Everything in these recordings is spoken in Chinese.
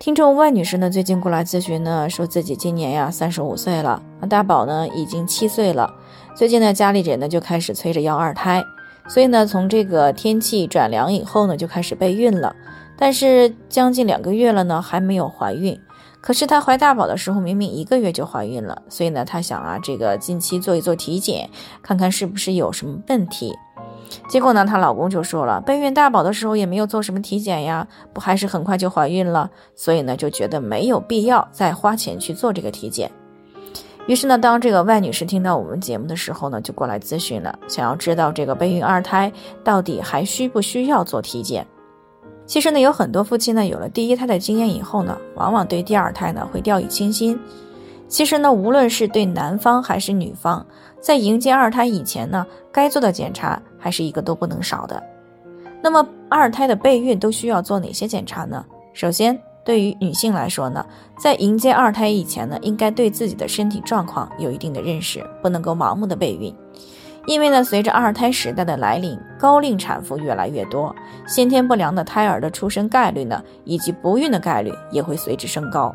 听众万女士呢，最近过来咨询呢，说自己今年呀35岁了，大宝呢已经7岁了，最近呢家里人呢就开始催着要二胎，所以呢从这个天气转凉以后呢就开始备孕了，但是将近2个月了呢还没有怀孕。可是她怀大宝的时候明明1个月就怀孕了，所以呢她想啊，这个近期做一做体检，看看是不是有什么问题。结果呢，她老公就说了，备孕大宝的时候也没有做什么体检呀，不还是很快就怀孕了，所以呢就觉得没有必要再花钱去做这个体检。于是呢，当这个万女士听到我们节目的时候呢，就过来咨询了，想要知道这个备孕二胎到底还需不需要做体检。其实呢，有很多夫妻呢有了第一胎的经验以后呢，往往对第二胎呢会掉以轻心。其实呢，无论是对男方还是女方，在迎接二胎以前呢，该做的检查还是一个都不能少的。那么二胎的备孕都需要做哪些检查呢？首先，对于女性来说呢，在迎接二胎以前呢，应该对自己的身体状况有一定的认识，不能够盲目的备孕。因为呢，随着二胎时代的来临，高龄产妇越来越多，先天不良的胎儿的出生概率呢，以及不孕的概率也会随之升高。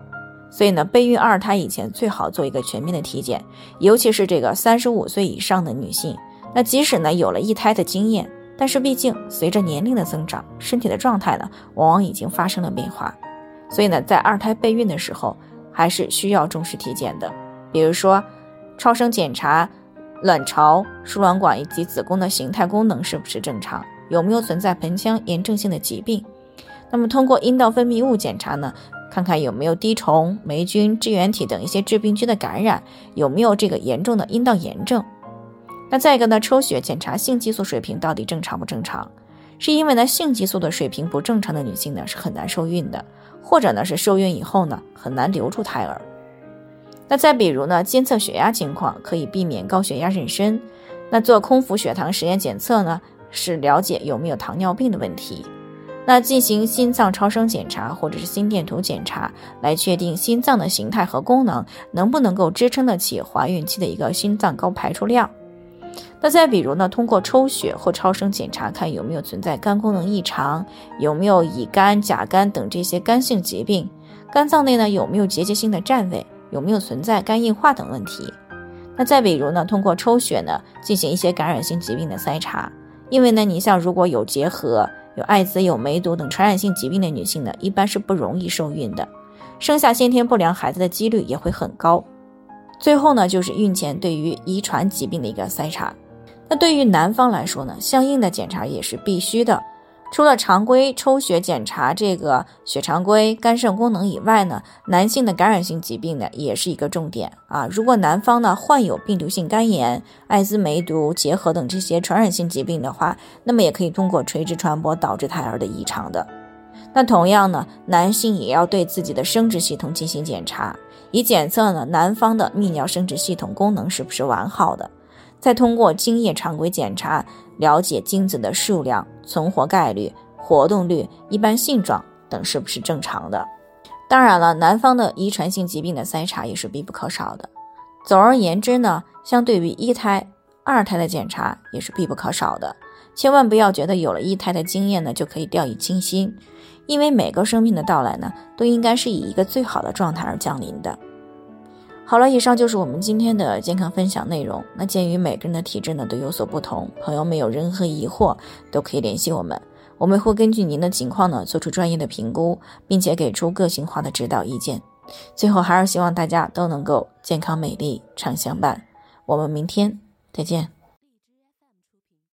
所以呢，备孕二胎以前最好做一个全面的体检，尤其是这个35岁以上的女性。那即使呢有了一胎的经验，但是毕竟随着年龄的增长，身体的状态呢往往已经发生了变化。所以呢，在二胎备孕的时候还是需要重视体检的，比如说超声检查、卵巢、输卵管以及子宫的形态功能是不是正常，有没有存在盆腔炎症性的疾病。那么通过阴道分泌物检查呢，看看有没有滴虫、霉菌、支原体等一些致病菌的感染，有没有这个严重的阴道炎症。那再一个呢，抽血检查性激素水平到底正常不正常。是因为呢，性激素的水平不正常的女性呢是很难受孕的，或者呢是受孕以后呢很难留住胎儿。那再比如呢，监测血压情况，可以避免高血压妊娠。那做空腹血糖实验检测呢，是了解有没有糖尿病的问题。那进行心脏超声检查或者是心电图检查，来确定心脏的形态和功能，能不能够支撑得起怀孕期的一个心脏高排出量。那再比如呢，通过抽血或超声检查，看有没有存在肝功能异常，有没有乙肝、甲肝等这些肝性疾病，肝脏内呢有没有结节性的占位，有没有存在肝硬化等问题。那再比如呢，通过抽血呢进行一些感染性疾病的筛查，因为呢你像如果有结核、有艾滋、有梅毒等传染性疾病的女性呢，一般是不容易受孕的，生下先天不良孩子的几率也会很高。最后呢，就是孕前对于遗传疾病的一个筛查。那对于男方来说呢，相应的检查也是必须的。除了常规抽血检查这个血常规、肝肾功能以外呢，男性的感染性疾病呢也是一个重点啊。如果男方呢患有病毒性肝炎、艾滋、梅毒、结核等这些传染性疾病的话，那么也可以通过垂直传播导致胎儿的异常的。那同样呢，男性也要对自己的生殖系统进行检查，以检测呢男方的泌尿生殖系统功能是不是完好的。再通过精液常规检查，了解精子的数量、存活概率、活动率、一般性状等是不是正常的。当然了，男方的遗传性疾病的筛查也是必不可少的。总而言之呢，相对于一胎、二胎的检查也是必不可少的。千万不要觉得有了一胎的经验呢就可以掉以轻心，因为每个生命的到来呢都应该是以一个最好的状态而降临的。好了，以上就是我们今天的健康分享内容。那鉴于每个人的体质呢都有所不同，朋友们有任何疑惑都可以联系我们，我们会根据您的情况呢做出专业的评估，并且给出个性化的指导意见。最后还是希望大家都能够健康美丽常相伴，我们明天再见。